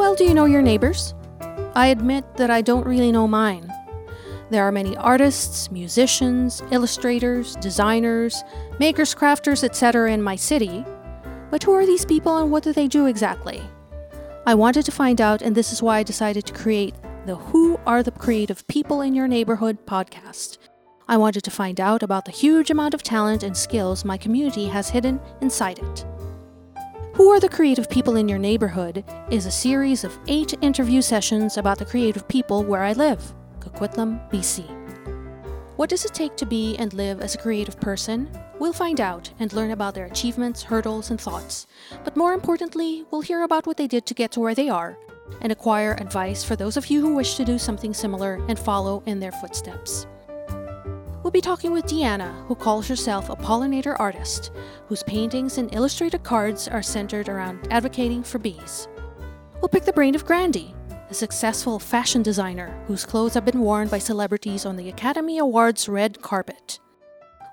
well do you know your neighbors? I admit that I don't really know mine. There are many artists, musicians, illustrators, designers, makers, crafters, etc. in my city. But who are these people and what do they do exactly? I wanted to find out, and this is why I decided to create the Who Are the Creative People in Your Neighborhood podcast. I wanted to find out about the huge amount of talent and skills my community has hidden inside it. Who Are the Creative People in Your Neighborhood is a series of 8 interview sessions about the creative people where I live, Coquitlam, BC. What does it take to be and live as a creative person? We'll find out and learn about their achievements, hurdles, and thoughts. But more importantly, we'll hear about what they did to get to where they are and acquire advice for those of you who wish to do something similar and follow in their footsteps. We'll be talking with Deanna, who calls herself a pollinator artist, whose paintings and illustrated cards are centered around advocating for bees. We'll pick the brain of Grandy, a successful fashion designer whose clothes have been worn by celebrities on the Academy Awards red carpet.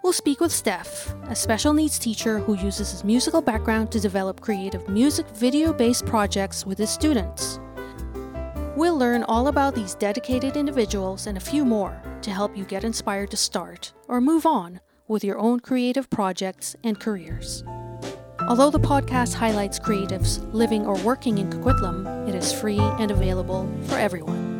We'll speak with Steph, a special needs teacher who uses his musical background to develop creative music video-based projects with his students. We'll learn all about these dedicated individuals and a few more to help you get inspired to start or move on with your own creative projects and careers. Although the podcast highlights creatives living or working in Coquitlam, it is free and available for everyone.